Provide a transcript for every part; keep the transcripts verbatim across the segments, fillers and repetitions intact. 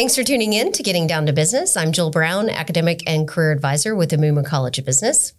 Thanks for tuning in to Getting Down to Business. I'm Jill Brown, Academic and Career Advisor with the Muma College of Business.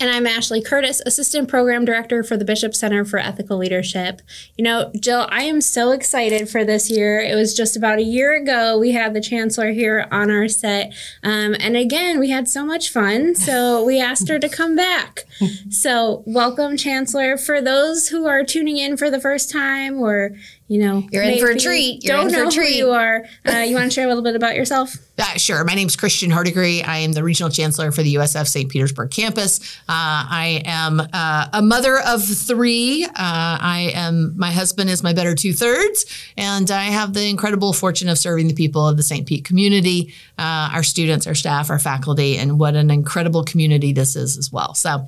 And I'm Ashley Curtis, Assistant Program Director for the Bishop Center for Ethical Leadership. You know, Jill, I am so excited for this year. It was just about a year ago we had the Chancellor here on our set. Um, and again, we had so much fun, so we asked her to come back. So welcome, Chancellor. For those who are tuning in for the first time or, you know, you're in for a treat. You're don't in for know a treat. Who you are. Uh, you want to share a little bit about yourself? Uh, sure. My name is Christian Hardigree. I am the Regional Chancellor for the U S F Saint Petersburg campus. Uh, I am uh, a mother of three. Uh, I am, my husband is my better two thirds, and I have the incredible fortune of serving the people of the Saint Pete community, uh, our students, our staff, our faculty, and what an incredible community this is as well. So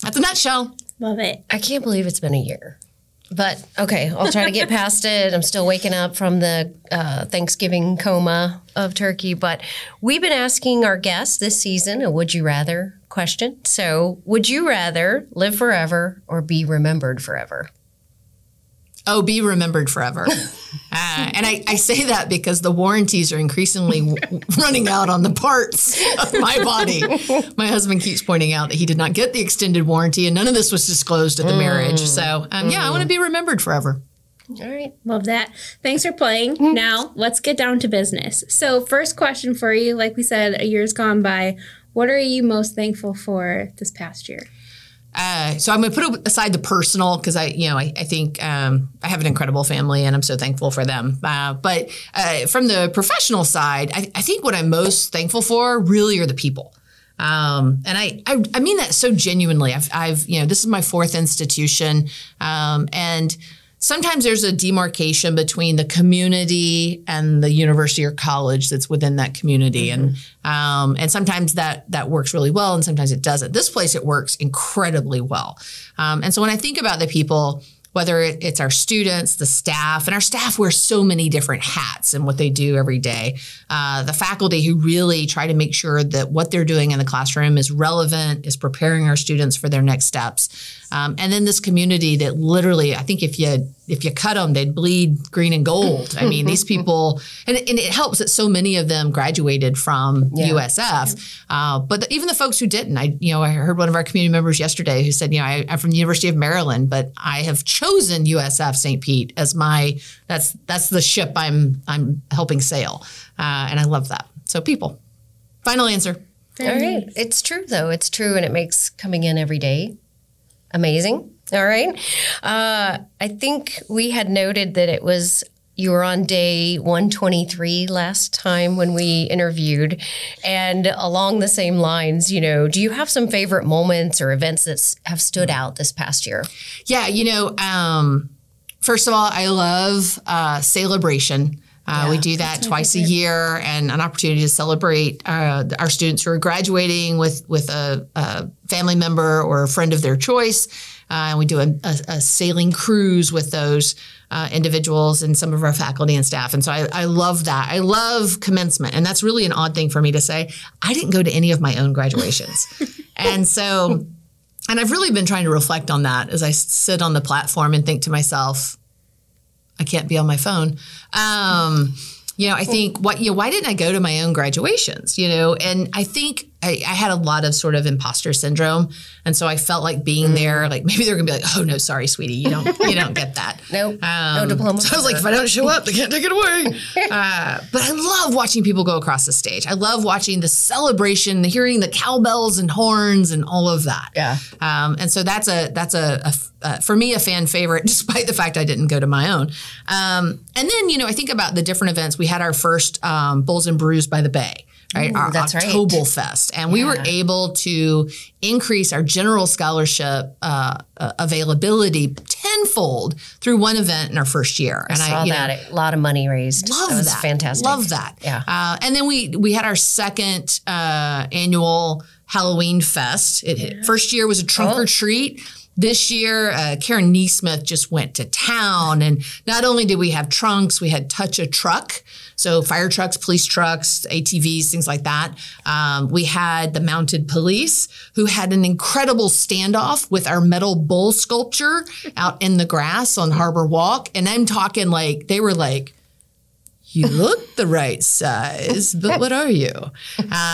that's a nutshell. Love it. I can't believe it's been a year. But, okay, I'll try to get past it. I'm still waking up from the uh, Thanksgiving coma of turkey. But we've been asking our guests this season a would you rather question. So, would you rather live forever or be remembered forever? Oh, be remembered forever. Uh, and I, I say that because the warranties are increasingly w- running out on the parts of my body. My husband keeps pointing out that he did not get the extended warranty and none of this was disclosed at the mm. marriage. So, um, mm. yeah, I want to be remembered forever. All right. Love that. Thanks for playing. Mm-hmm. Now, let's get down to business. So, first question for you, like we said, a year's gone by. What are you most thankful for this past year? Uh, so I'm going to put aside the personal because I, you know, I, I think um, I have an incredible family and I'm so thankful for them. Uh, but uh, from the professional side, I, I think what I'm most thankful for really are the people. Um, and I, I, I mean that so genuinely. I've, I've, you know, this is my fourth institution, um, and sometimes there's a demarcation between the community and the university or college that's within that community. Mm-hmm. And um, and sometimes that that works really well and sometimes it doesn't. This place, it works incredibly well. Um, and so when I think about the people, whether it's our students, the staff, and our staff wear so many different hats in what they do every day. Uh, the faculty who really try to make sure that what they're doing in the classroom is relevant, is preparing our students for their next steps. Um, and then this community that literally, I think if you if you cut them, they'd bleed green and gold. I mean, these people, and, and it helps that so many of them graduated from yeah. U S F. Uh, but the, even the folks who didn't, I you know, I heard one of our community members yesterday who said, you know, I, I'm from the University of Maryland, but I have chosen U S F Saint Pete as my, that's that's the ship I'm I'm helping sail. Uh, and I love that. So people, final answer. All right. It's true though. It's true. And it makes coming in every day amazing. All right. Uh, I think we had noted that it was, you were on day one twenty-three last time when we interviewed, and along the same lines, you know, do you have some favorite moments or events that have stood out this past year? Yeah. You know, um, first of all, I love uh, celebration. Uh, yeah, we do that twice a year, and an opportunity to celebrate uh, our students who are graduating with with a, a family member or a friend of their choice. Uh, and we do a, a, a sailing cruise with those uh, individuals and some of our faculty and staff. And so I, I love that. I love commencement. And that's really an odd thing for me to say. I didn't go to any of my own graduations. And so, and I've really been trying to reflect on that as I sit on the platform and think to myself, I can't be on my phone. Um, you know, I think, what, you know, why didn't I go to my own graduations, you know? And I think I, I had a lot of sort of imposter syndrome. And so I felt like being mm-hmm. there, like maybe they're gonna be like, oh no, sorry, sweetie, you don't you don't get that. Nope, um, no diploma. So I was like, if I don't show up, they can't take it away. Uh, but I love watching people go across the stage. I love watching the celebration, the hearing the cowbells and horns and all of that. Yeah. Um, and so that's a, that's a, a uh, for me, a fan favorite, despite the fact I didn't go to my own. Um, and then, you know, I think about the different events. We had our first um, Bulls and Brews by the Bay. Right, Ooh, our Oktoberfest. Right. And yeah. we were able to increase our general scholarship uh, uh, availability tenfold through one event in our first year. I and saw I, you that. Know, a lot of money raised. Love that. Was that was fantastic. Love that. Yeah. Uh, and then we we had our second uh, annual Halloween Fest. It, yeah. First year was a trunk oh. or treat. This year, uh, Karen Neesmith just went to town. And not only did we have trunks, we had touch a truck. So fire trucks, police trucks, A T Vs, things like that. Um, we had the mounted police who had an incredible standoff with our metal bull sculpture out in the grass on Harbor Walk. And I'm talking like, they were like, you look the right size, but what are you? Uh,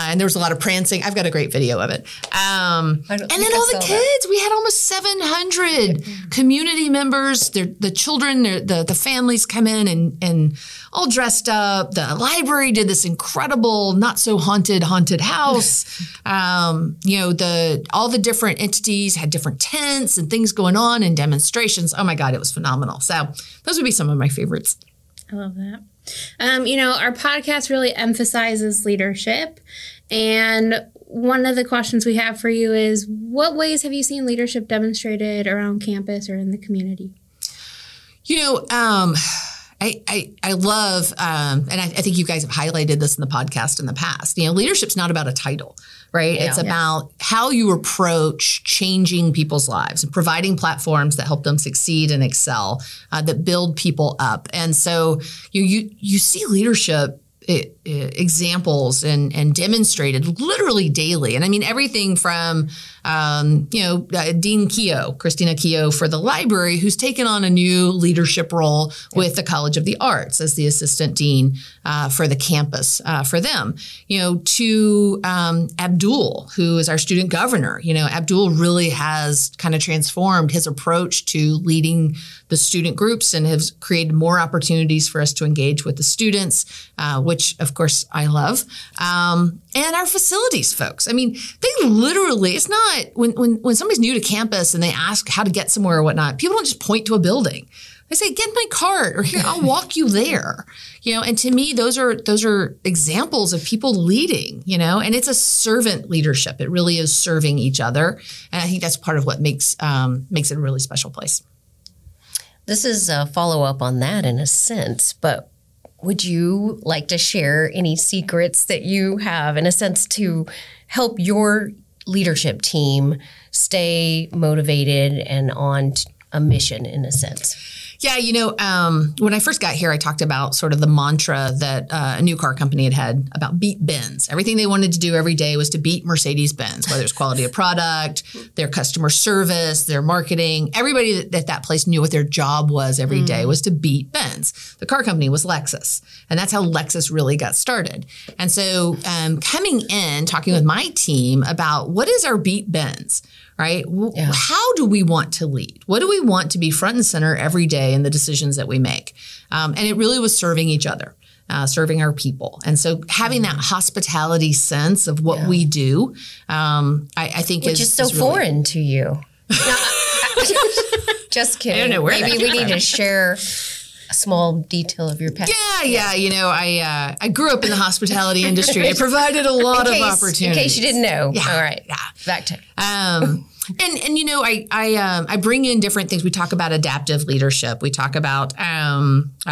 and there was a lot of prancing. I've got a great video of it. Um, and then all the kids, that. we had almost seven hundred mm-hmm. community members, their, the children, their, the, the families come in and, and all dressed up. The library did this incredible, not so haunted, haunted house. um, you know, the all the different entities had different tents and things going on and demonstrations. Oh my God, it was phenomenal. So those would be some of my favorites. I love that. Um, you know, our podcast really emphasizes leadership. And one of the questions we have for you is, what ways have you seen leadership demonstrated around campus or in the community? You know, um, I, I, I love, um, and I, I think you guys have highlighted this in the podcast in the past, you know, leadership's not about a title, right? Yeah. It's yeah. about how you approach changing people's lives and providing platforms that help them succeed and excel, uh, that build people up. And so you, you, you see leadership It, it, examples and, and demonstrated literally daily. And I mean, everything from, um, you know, uh, Dean Keough, Christina Keough for the library, who's taken on a new leadership role with the College of the Arts as the assistant dean uh, for the campus uh, for them, you know, to um, Abdul, who is our student governor. You know, Abdul really has kind of transformed his approach to leading the student groups and has created more opportunities for us to engage with the students, uh, which which of course I love, um, and our facilities folks. I mean, they literally, it's not, when, when, when somebody's new to campus and they ask how to get somewhere or whatnot, people don't just point to a building. They say, get in my cart, or here, I'll walk you there. You know, and to me, those are those are examples of people leading, you know, and it's a servant leadership. It really is serving each other. And I think that's part of what makes um, makes it a really special place. This is a follow-up on that in a sense, but would you like to share any secrets that you have, in a sense, to help your leadership team stay motivated and on a mission, in a sense? Yeah, you know, um, when I first got here, I talked about sort of the mantra that uh, a new car company had had about beat Benz. Everything they wanted to do every day was to beat Mercedes-Benz, whether it's quality of product, their customer service, their marketing. Everybody at that place knew what their job was every mm. day was to beat Benz. The car company was Lexus. And that's how Lexus really got started. And so um, coming in, talking with my team about what is our beat Benz, right? Yeah. How do we want to lead? What do we want to be front and center every day in the decisions that we make? Um, and it really was serving each other, uh, serving our people. And so having that hospitality sense of what yeah. we do, um, I, I think Which is- Which is so is really foreign to you. Now, just kidding. I don't know where Maybe we from. need to share a small detail of your past. Yeah, yeah. You know, I uh, I grew up in the hospitality industry. It provided a lot case, of opportunities. In case you didn't know. Yeah. All right. Yeah. Back to um, and and you know, I I um, I bring in different things. We talk about adaptive leadership. We talk about um, uh,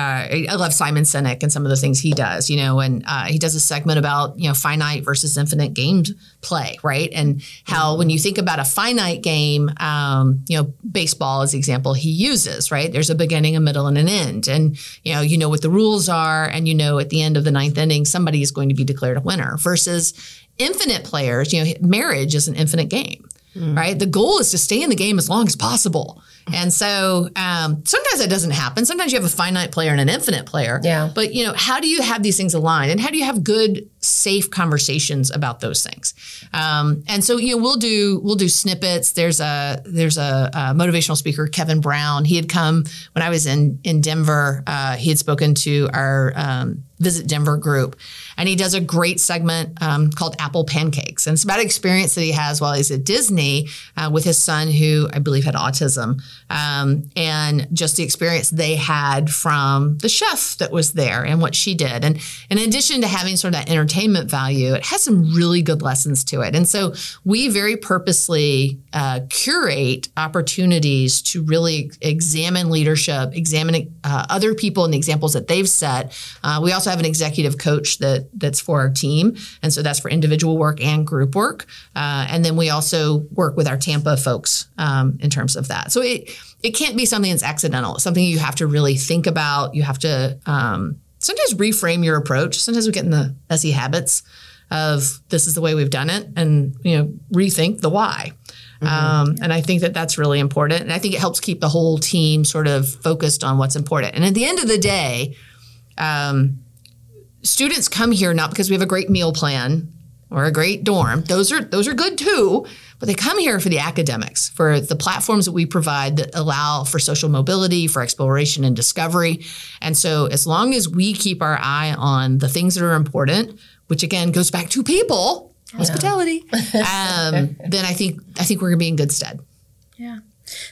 I love Simon Sinek and some of the things he does. You know, and uh, he does a segment about you know finite versus infinite game play, right? And how when you think about a finite game, um, you know, baseball is the example he uses, right? There's a beginning, a middle, and an end, and you know, you know what the rules are, and you know at the end of the ninth inning, somebody is going to be declared a winner. Versus infinite players, you know, marriage is an infinite game. Right. The goal is to stay in the game as long as possible. And so um, sometimes that doesn't happen. Sometimes you have a finite player and an infinite player. Yeah. But, you know, how do you have these things aligned? And how do you have good, safe conversations about those things? Um, and so, you know, we'll do we'll do snippets. There's a there's a, a motivational speaker, Kevin Brown. He had come when I was in, in Denver. Uh, he had spoken to our um, Visit Denver group. And he does a great segment um, called Apple Pancakes. And it's about an experience that he has while he's at Disney uh, with his son, who I believe had autism. Um, and just the experience they had from the chef that was there and what she did. And, and in addition to having sort of that entertainment value, it has some really good lessons to it. And so we very purposely uh, curate opportunities to really examine leadership, examine uh, other people and the examples that they've set. Uh, we also have an executive coach that that's for our team. And so that's for individual work and group work. Uh, and then we also work with our Tampa folks um, in terms of that. So it, It can't be something that's accidental. It's something you have to really think about. You have to um, sometimes reframe your approach. Sometimes we get in the messy habits of this is the way we've done it, and you know, rethink the why. Mm-hmm. Um, and I think that that's really important. And I think it helps keep the whole team sort of focused on what's important. And at the end of the day, um, students come here not because we have a great meal plan or a great dorm. Those are those are good too, but they come here for the academics, for the platforms that we provide that allow for social mobility, for exploration and discovery. And so as long as we keep our eye on the things that are important, which again goes back to people, yeah. hospitality, um, then I think I think we're going to be in good stead. Yeah.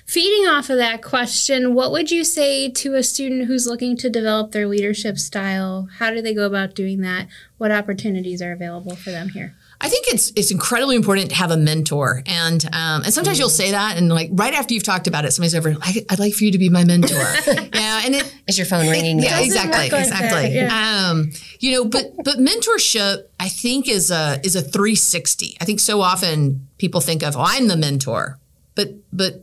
Feeding off of that question, what would you say to a student who's looking to develop their leadership style? How do they go about doing that? What opportunities are available for them here? I think it's it's incredibly important to have a mentor. And um, and sometimes mm. you'll say that, and like right after you've talked about it, somebody's over, I, I'd like for you to be my mentor. yeah, and it, Is your phone ringing? It, yeah, exactly, like exactly. That, yeah. Um, you know, but but mentorship, I think, is a is a three sixty. I think so often people think of, oh, I'm the mentor, but but.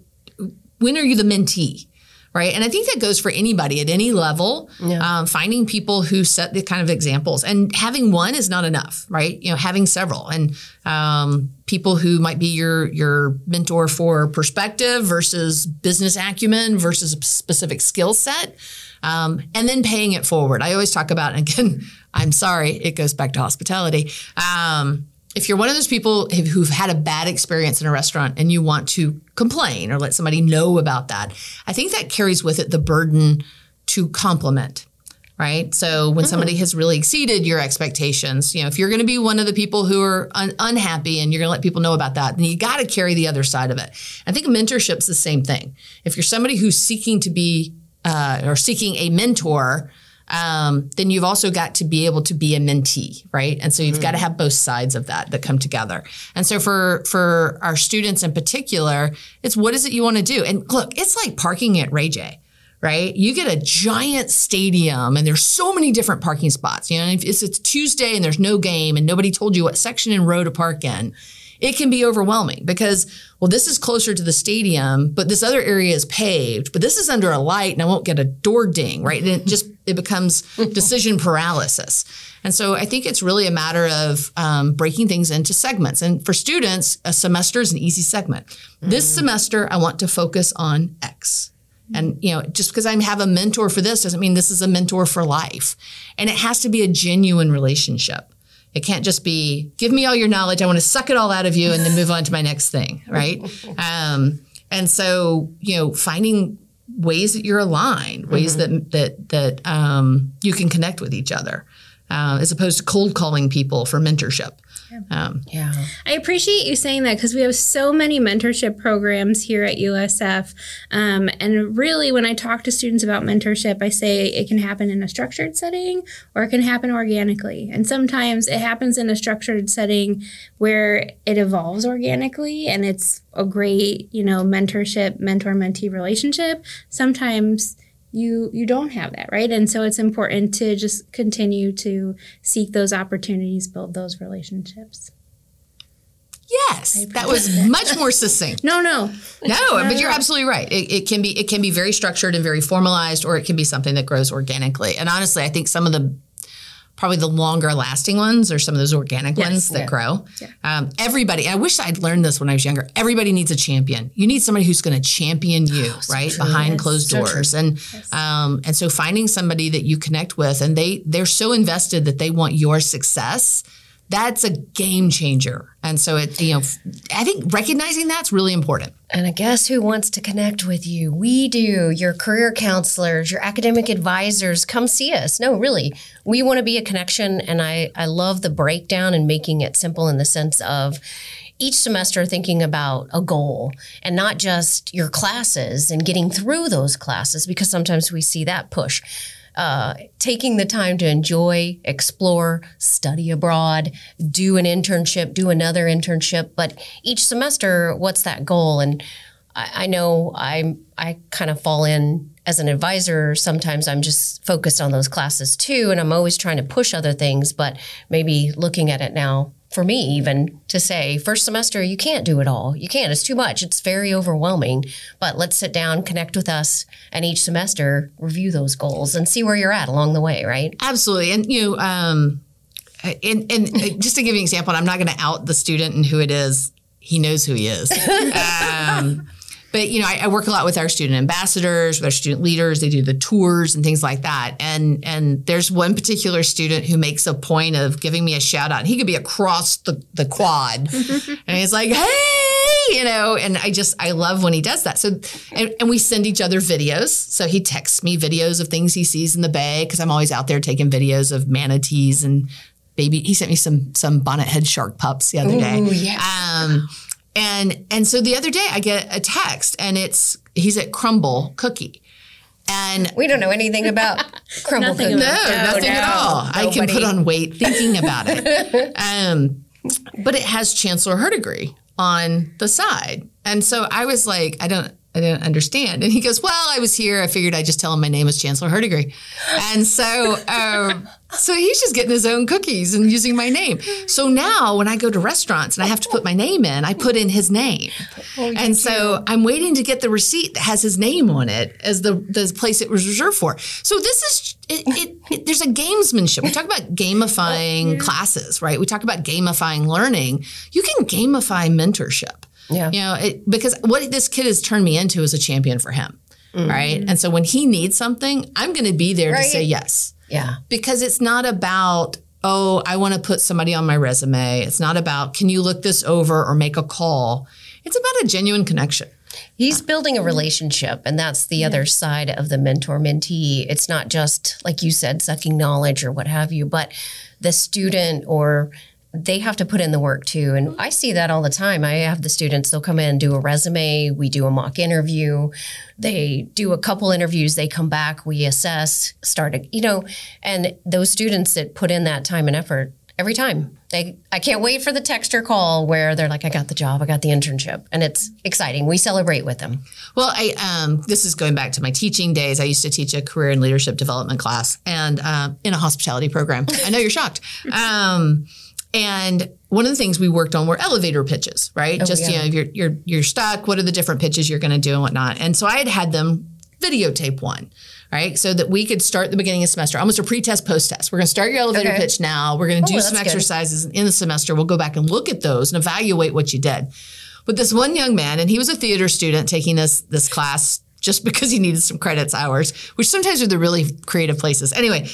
When are you the mentee, right? And I think that goes for anybody at any level, yeah. um, finding people who set the kind of examples. And having one is not enough, right? You know, having several. And um, people who might be your your mentor for perspective versus business acumen versus a specific skill set. Um, and then paying it forward. I always talk about, and again, I'm sorry, it goes back to hospitality. Um, If you're one of those people who've had a bad experience in a restaurant and you want to complain or let somebody know about that, I think that carries with it the burden to compliment, right? So when mm-hmm. somebody has really exceeded your expectations, you know, if you're going to be one of the people who are un- unhappy and you're going to let people know about that, then you got to carry the other side of it. I think mentorship's the same thing. If you're somebody who's seeking to be uh, or seeking a mentor, Um, then you've also got to be able to be a mentee, right? And so you've mm-hmm. got to have both sides of that that come together. And so for for our students in particular, it's what is it you want to do? And look, it's like parking at Ray J, right? You get a giant stadium and there's so many different parking spots. You know, and if it's, it's Tuesday and there's no game and nobody told you what section and row to park in, it can be overwhelming because, well, this is closer to the stadium, but this other area is paved, but this is under a light and I won't get a door ding, right? And it just, it becomes decision paralysis. And so I think it's really a matter of um, breaking things into segments. And for students, a semester is an easy segment. Mm. This semester, I want to focus on X. And, you know, just because I have a mentor for this doesn't mean this is a mentor for life. And it has to be a genuine relationship. It can't just be, give me all your knowledge. I want to suck it all out of you and then move on to my next thing, right? Um, and so, you know, finding ways that you're aligned, ways mm-hmm. that that that um, you can connect with each other, uh, as opposed to cold calling people for mentorship. Um, yeah, I appreciate you saying that because we have so many mentorship programs here at U S F. Um, and really, when I talk to students about mentorship, I say it can happen in a structured setting or it can happen organically. And sometimes it happens in a structured setting where it evolves organically and it's a great, you know, mentorship, mentor-mentee relationship. Sometimes you you don't have that, right? And so it's important to just continue to seek those opportunities, build those relationships. Yes, that was that. much more succinct. no, no, no, no, but you're no. absolutely right. It, it can be it can be very structured and very formalized, or it can be something that grows organically. And honestly, I think some of the probably the longer lasting ones are some of those organic yes, ones that yeah. grow. Yeah. Um, everybody, I wish I'd learned this when I was younger. Everybody needs a champion. You need somebody who's going to champion you, oh, so right? True. Behind yes. closed so doors. True. And yes. um, and so finding somebody that you connect with and they, they're so invested that they want your success, that's a game changer. And so it, you know, I think recognizing that's really important. And I guess who wants to connect with you? We do. Your career counselors, your academic advisors, come see us. No, really. We want to be a connection. And I, I love the breakdown and making it simple in the sense of each semester thinking about a goal and not just your classes and getting through those classes, because sometimes we see that push. Uh, taking the time to enjoy, explore, study abroad, do an internship, do another internship. But each semester, what's that goal? And I, I know I I kind of fall in as an advisor. Sometimes I'm just focused on those classes too, and I'm always trying to push other things. But maybe looking at it now, for me even, to say, first semester, you can't do it all. You can't. It's too much. It's very overwhelming. But let's sit down, connect with us, and each semester review those goals and see where you're at along the way, right? Absolutely. And, you know, um, and, and just to give you an example, and I'm not going to out the student and who it is. He knows who he is. Um But, you know, I, I work a lot with our student ambassadors, with our student leaders. They do the tours and things like that. And and there's one particular student who makes a point of giving me a shout out. He could be across the, the quad. And he's like, hey, you know, and I just, I love when he does that. So, and, and we send each other videos. So he texts me videos of things he sees in the bay, because I'm always out there taking videos of manatees and baby. He sent me some some bonnethead shark pups the other Ooh, day. Yes. Um, and and so the other day I get a text, and it's he's at Crumble Cookie, and we don't know anything about Crumble nothing Cookie. About no, no, nothing no, at all. Nobody. I can put on weight thinking about it. Um, but it has Chancellor Hardigree on the side, and so I was like, I don't. I didn't understand. And he goes, well, I was here. I figured I'd just tell him my name is Chancellor Hardigree. And so um, so he's just getting his own cookies and using my name. So now when I go to restaurants and I have to put my name in, I put in his name. Oh, and so do. I'm waiting to get the receipt that has his name on it as the, the place it was reserved for. So this is, it, it, it, there's a gamesmanship. We talk about gamifying oh, yeah. classes, right? We talk about gamifying learning. You can gamify mentorship. Yeah, you know, it, because what this kid has turned me into is a champion for him, mm-hmm. right? And so when he needs something, I'm going to be there right. to say yes. Yeah, because it's not about, oh, I want to put somebody on my resume. It's not about, can you look this over or make a call? It's about a genuine connection. He's building a relationship, and that's the yeah. other side of the mentor-mentee. It's not just, like you said, sucking knowledge or what have you, but the student or they have to put in the work too. And I see that all the time. I have the students, they'll come in and do a resume. We do a mock interview. They do a couple interviews. They come back, we assess, start, a, you know, and those students that put in that time and effort every time. They, I can't wait for the text or call where they're like, I got the job, I got the internship. And it's exciting. We celebrate with them. Well, I um, this is going back to my teaching days. I used to teach a career and leadership development class and uh, in a hospitality program. I know you're shocked. Um And one of the things we worked on were elevator pitches, right? Oh, Just, yeah. you know, you're, you're, you're stuck. What are the different pitches you're going to do and whatnot? And so I had had them videotape one, right? So that we could start the beginning of the semester, almost a pre-test, post-test. We're going to start your elevator okay. pitch now. We're going to oh, do well, some exercises good. in the semester. We'll go back and look at those and evaluate what you did. But this one young man, and he was a theater student taking this, this class just because he needed some credits hours, which sometimes are the really creative places. Anyway,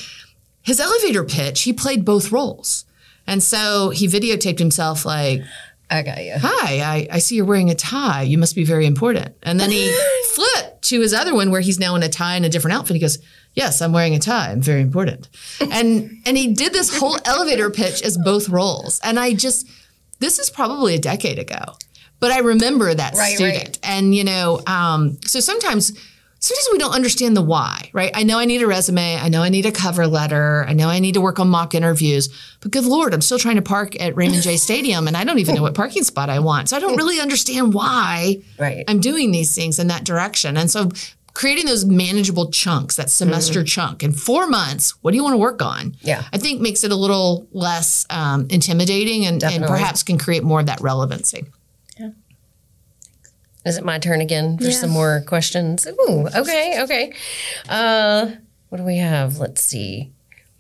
his elevator pitch, he played both roles. And so he videotaped himself like, I got you. Hi, I, I see you're wearing a tie. You must be very important. And then he flipped to his other one where he's now in a tie and a different outfit. He goes, yes, I'm wearing a tie. I'm very important. And and he did this whole elevator pitch as both roles. And I just, this is probably a decade ago, but I remember that right, student. Right. And, you know, um, so sometimes... Sometimes we don't understand the why, right? I know I need a resume. I know I need a cover letter. I know I need to work on mock interviews. But good Lord, I'm still trying to park at Raymond James Stadium, and I don't even know what parking spot I want. So I don't really understand why right. I'm doing these things in that direction. And so creating those manageable chunks, that semester mm-hmm. chunk, in four months, what do you want to work on? Yeah, I think makes it a little less um, intimidating and, and perhaps can create more of that relevancy. Is it my turn again for yeah. some more questions? Ooh, okay, okay. Uh, what do we have? Let's see.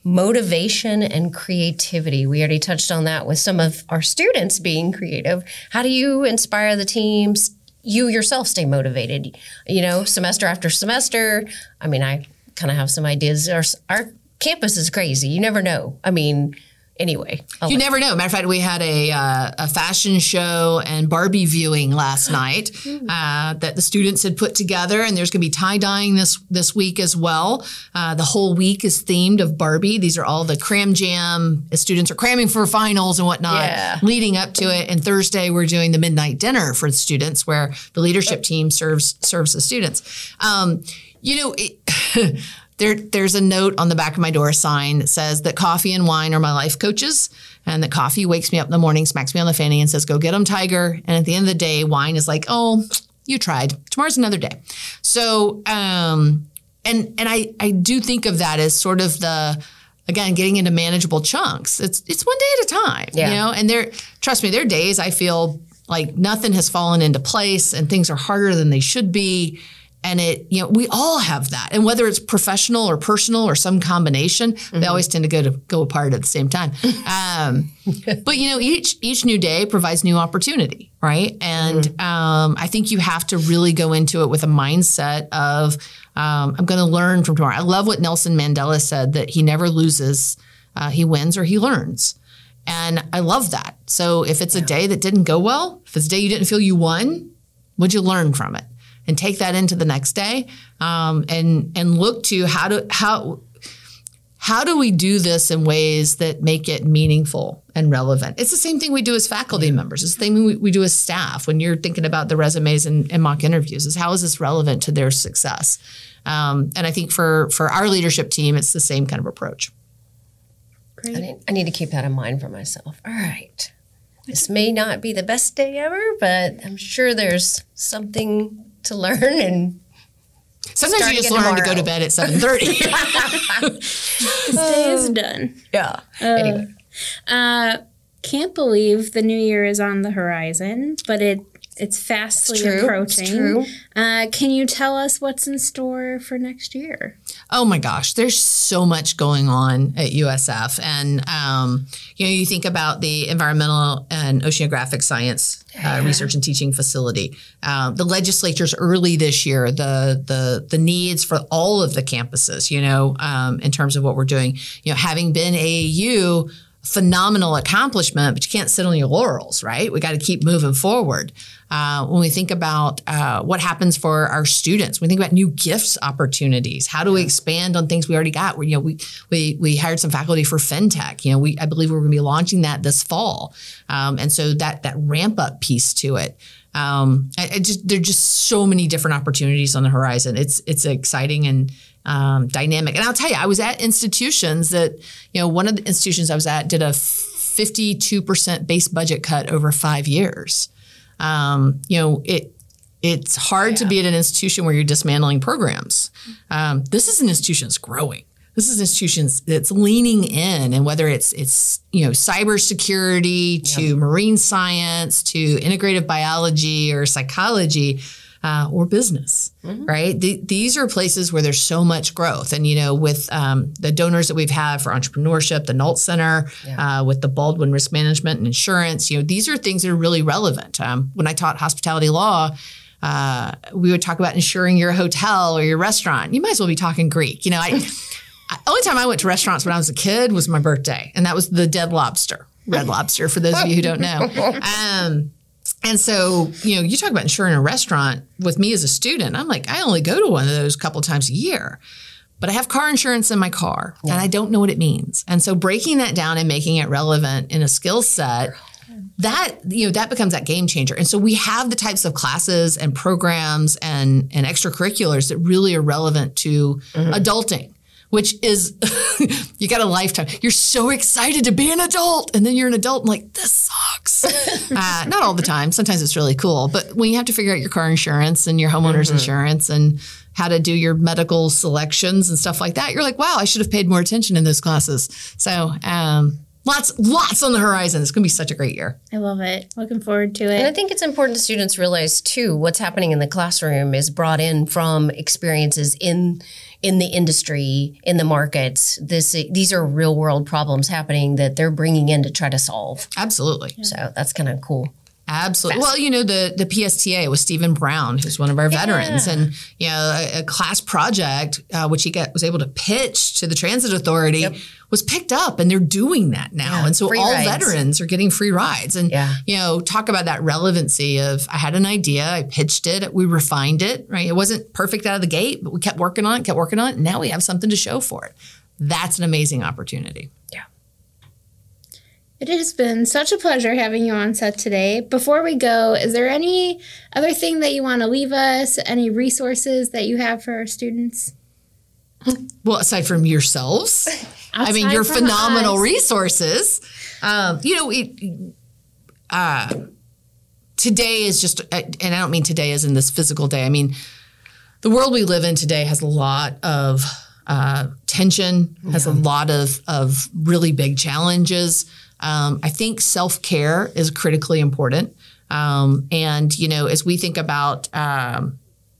Motivation and creativity. We already touched on that with some of our students being creative. How do you inspire the teams? You yourself stay motivated, you know, semester after semester. I mean, I kind of have some ideas. Our, our campus is crazy. You never know. I mean... Anyway, I'll you never know. Matter of fact, we had a uh, a fashion show and Barbie viewing last night uh, that the students had put together, and there's going to be tie dyeing this this week as well. Uh, the whole week is themed of Barbie. These are all the cram jam. The students are cramming for finals and whatnot, yeah. leading up to it. And Thursday we're doing the midnight dinner for the students, where the leadership team serves serves the students. Um, you know. It, There, there's a note on the back of my door sign that says that coffee and wine are my life coaches, and that coffee wakes me up in the morning, smacks me on the fanny and says, go get 'em, tiger. And at the end of the day, wine is like, oh, you tried. Tomorrow's another day. So, um, and and I, I do think of that as sort of the, again, getting into manageable chunks. It's it's one day at a time, yeah. you know, and there, trust me, there are days I feel like nothing has fallen into place and things are harder than they should be. And it, you know, we all have that. And whether it's professional or personal or some combination, mm-hmm. they always tend to go to go apart at the same time. Um, but, you know, each each new day provides new opportunity, right? And mm-hmm. um, I think you have to really go into it with a mindset of, um, I'm going to learn from tomorrow. I love what Nelson Mandela said, that he never loses. Uh, he wins or he learns. And I love that. So if it's yeah. a day that didn't go well, if it's a day you didn't feel you won, what'd you learn from it? And take that into the next day, um, and and look to how do how how do we do this in ways that make it meaningful and relevant. It's the same thing we do as faculty yeah. members. It's the same thing we, we do as staff when you're thinking about the resumes and, and mock interviews. Is how is this relevant to their success? Um, and I think for for our leadership team, it's the same kind of approach. Great. I need, I need to keep that in mind for myself. All right, this may not be the best day ever, but I'm sure there's something to learn. And sometimes you just learn tomorrow. To go to bed at seven thirty. This day is done. Yeah. Uh, anyway. Uh, can't believe the new year is on the horizon, but it it's fastly it's true. approaching. It's true. Uh, can you tell us what's in store for next year? Oh my gosh, there's so much going on at U S F. And, um, you know, you think about the environmental and oceanographic science uh, research and teaching facility. Um, the legislature's early this year, the, the, the needs for all of the campuses, you know, um, in terms of what we're doing, you know, having been A A U, phenomenal accomplishment, but you can't sit on your laurels, right? We got to keep moving forward. Uh, when we think about uh, what happens for our students, when we think about new gifts opportunities. How do we expand on things we already got? We, you know, we we we hired some faculty for FinTech. You know, we I believe we're going to be launching that this fall, um, and so that that ramp up piece to it. Um, I, I just there are just so many different opportunities on the horizon. It's it's exciting and um, dynamic. And I'll tell you, I was at institutions that you know one of the institutions I was at did a fifty-two percent base budget cut over five years. Um, you know, it it's hard yeah. to be at an institution where you're dismantling programs. Um, this is an institution that's growing. This is an institution that's leaning in, and whether it's it's you know cybersecurity yeah. to marine science to integrative biology or psychology uh, or business, mm-hmm. right? Th- these are places where there's so much growth, and you know with um, the donors that we've had for entrepreneurship, the Nult Center, yeah. uh, with the Baldwin Risk Management and Insurance, you know these are things that are really relevant. Um, when I taught hospitality law. Uh, we would talk about insuring your hotel or your restaurant. You might as well be talking Greek. You know, I, I only time I went to restaurants when I was a kid was my birthday, and that was the Dead Lobster, Red Lobster, for those of you who don't know. Um, and so, you know, you talk about insuring a restaurant with me as a student. I'm like, I only go to one of those a couple times a year. But I have car insurance in my car, yeah. and I don't know what it means. And so breaking that down and making it relevant in a skill set that, you know, that becomes that game changer. And so we have the types of classes and programs and, and extracurriculars that really are relevant to mm-hmm. adulting, which is, you got a lifetime. You're so excited to be an adult. And then you're an adult and like, this sucks. uh, not all the time. Sometimes it's really cool. But when you have to figure out your car insurance and your homeowner's mm-hmm. insurance and how to do your medical selections and stuff like that, you're like, wow, I should have paid more attention in those classes. So, um, Lots, lots on the horizon. It's going to be such a great year. I love it. Looking forward to it. And I think it's important students realize, too, what's happening in the classroom is brought in from experiences in in the industry, in the markets. This These are real world problems happening that they're bringing in to try to solve. Absolutely. Yeah. So that's kind of cool. Absolutely. Fast. Well, you know, the the P S T A with Stephen Brown, who's one of our yeah. veterans, and, you know, a, a class project, uh, which he got, was able to pitch to the transit authority, yep. was picked up, and they're doing that now. Yeah, and so all rides. veterans are getting free rides. And, yeah. you know, talk about that relevancy of I had an idea, I pitched it, we refined it, right? It wasn't perfect out of the gate, but we kept working on it, kept working on it, and now we have something to show for it. That's an amazing opportunity. Yeah. It has been such a pleasure having you on set today. Before we go, is there any other thing that you want to leave us? Any resources that you have for our students? Well, aside from yourselves, I mean, your phenomenal us. resources. Um, you know, it, uh, today is just, and I don't mean today as in this physical day. I mean, the world we live in today has a lot of uh, tension, has yeah. a lot of, of really big challenges. Um, I think self-care is critically important. Um, and, you know, as we think about um,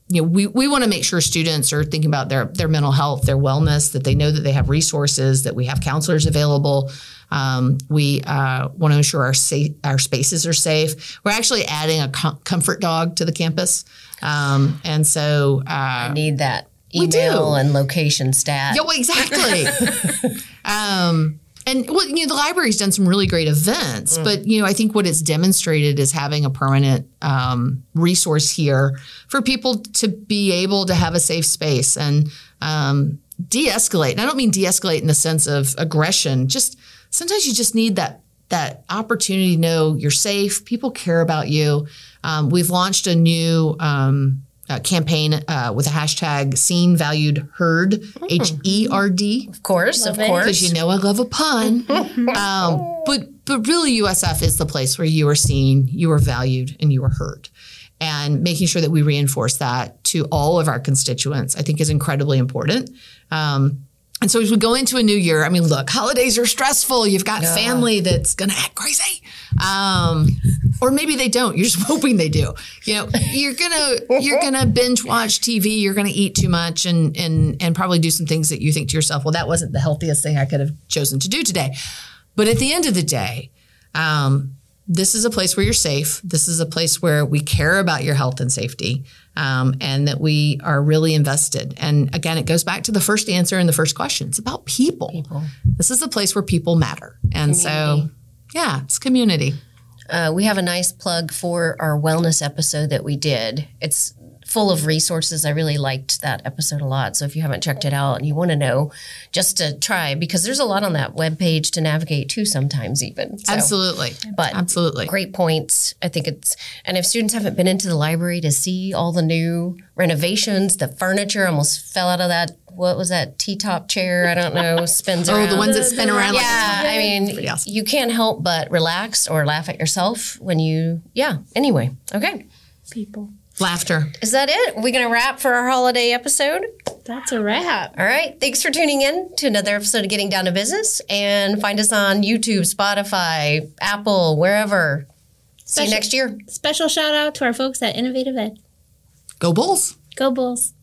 you know, we, we want to make sure students are thinking about their, their mental health, their wellness, that they know that they have resources, that we have counselors available. Um, we uh, want to ensure our safe, our spaces are safe. We're actually adding a com- comfort dog to the campus. Um, and so uh, I need that email and location stat. Yeah, well, exactly. um, and well, you know, the library's done some really great events, mm. but you know, I think what it's demonstrated is having a permanent um, resource here for people to be able to have a safe space and um, de-escalate. And I don't mean de-escalate in the sense of aggression, just sometimes you just need that that opportunity to know you're safe. People care about you. Um, we've launched a new um, uh, campaign uh, with a hashtag Seen, Valued, Heard, mm-hmm. H E R D. Of course, of course. Because you know I love a pun. um, but, but really U S F is the place where you are seen, you are valued, and you are heard. And making sure that we reinforce that to all of our constituents, I think is incredibly important. Um, and so as we go into a new year, I mean, look, holidays are stressful. You've got yeah. family that's going to act crazy. Um, or maybe they don't. You're just hoping they do. You know, you're going to you're going to binge watch T V. You're going to eat too much and and and probably do some things that you think to yourself, well, that wasn't the healthiest thing I could have chosen to do today. But at the end of the day, um, this is a place where you're safe. This is a place where we care about your health and safety. Um, and that we are really invested. And again, it goes back to the first answer and the first question. It's about people. people. This is the place where people matter. And community. So, yeah, it's community. Uh, we have a nice plug for our wellness episode that we did. It's full of resources. I really liked that episode a lot. So if you haven't checked it out and you want to know, just to try, because there's a lot on that webpage to navigate to sometimes even. So, absolutely. But absolutely. Great points. I think it's, and if students haven't been into the library to see all the new renovations, the furniture almost fell out of that. What was that T-top chair? I don't know. Spins oh, around. Oh, the ones that spin around. Like yeah. I mean, awesome. You can't help but relax or laugh at yourself when you, yeah. Anyway. Okay. People. Laughter. Is that it? Are we going to wrap for our holiday episode? That's a wrap. All right. Thanks for tuning in to another episode of Getting Down to Business. And find us on YouTube, Spotify, Apple, wherever. Special, see you next year. Special shout out to our folks at Innovative Ed. Go Bulls. Go Bulls.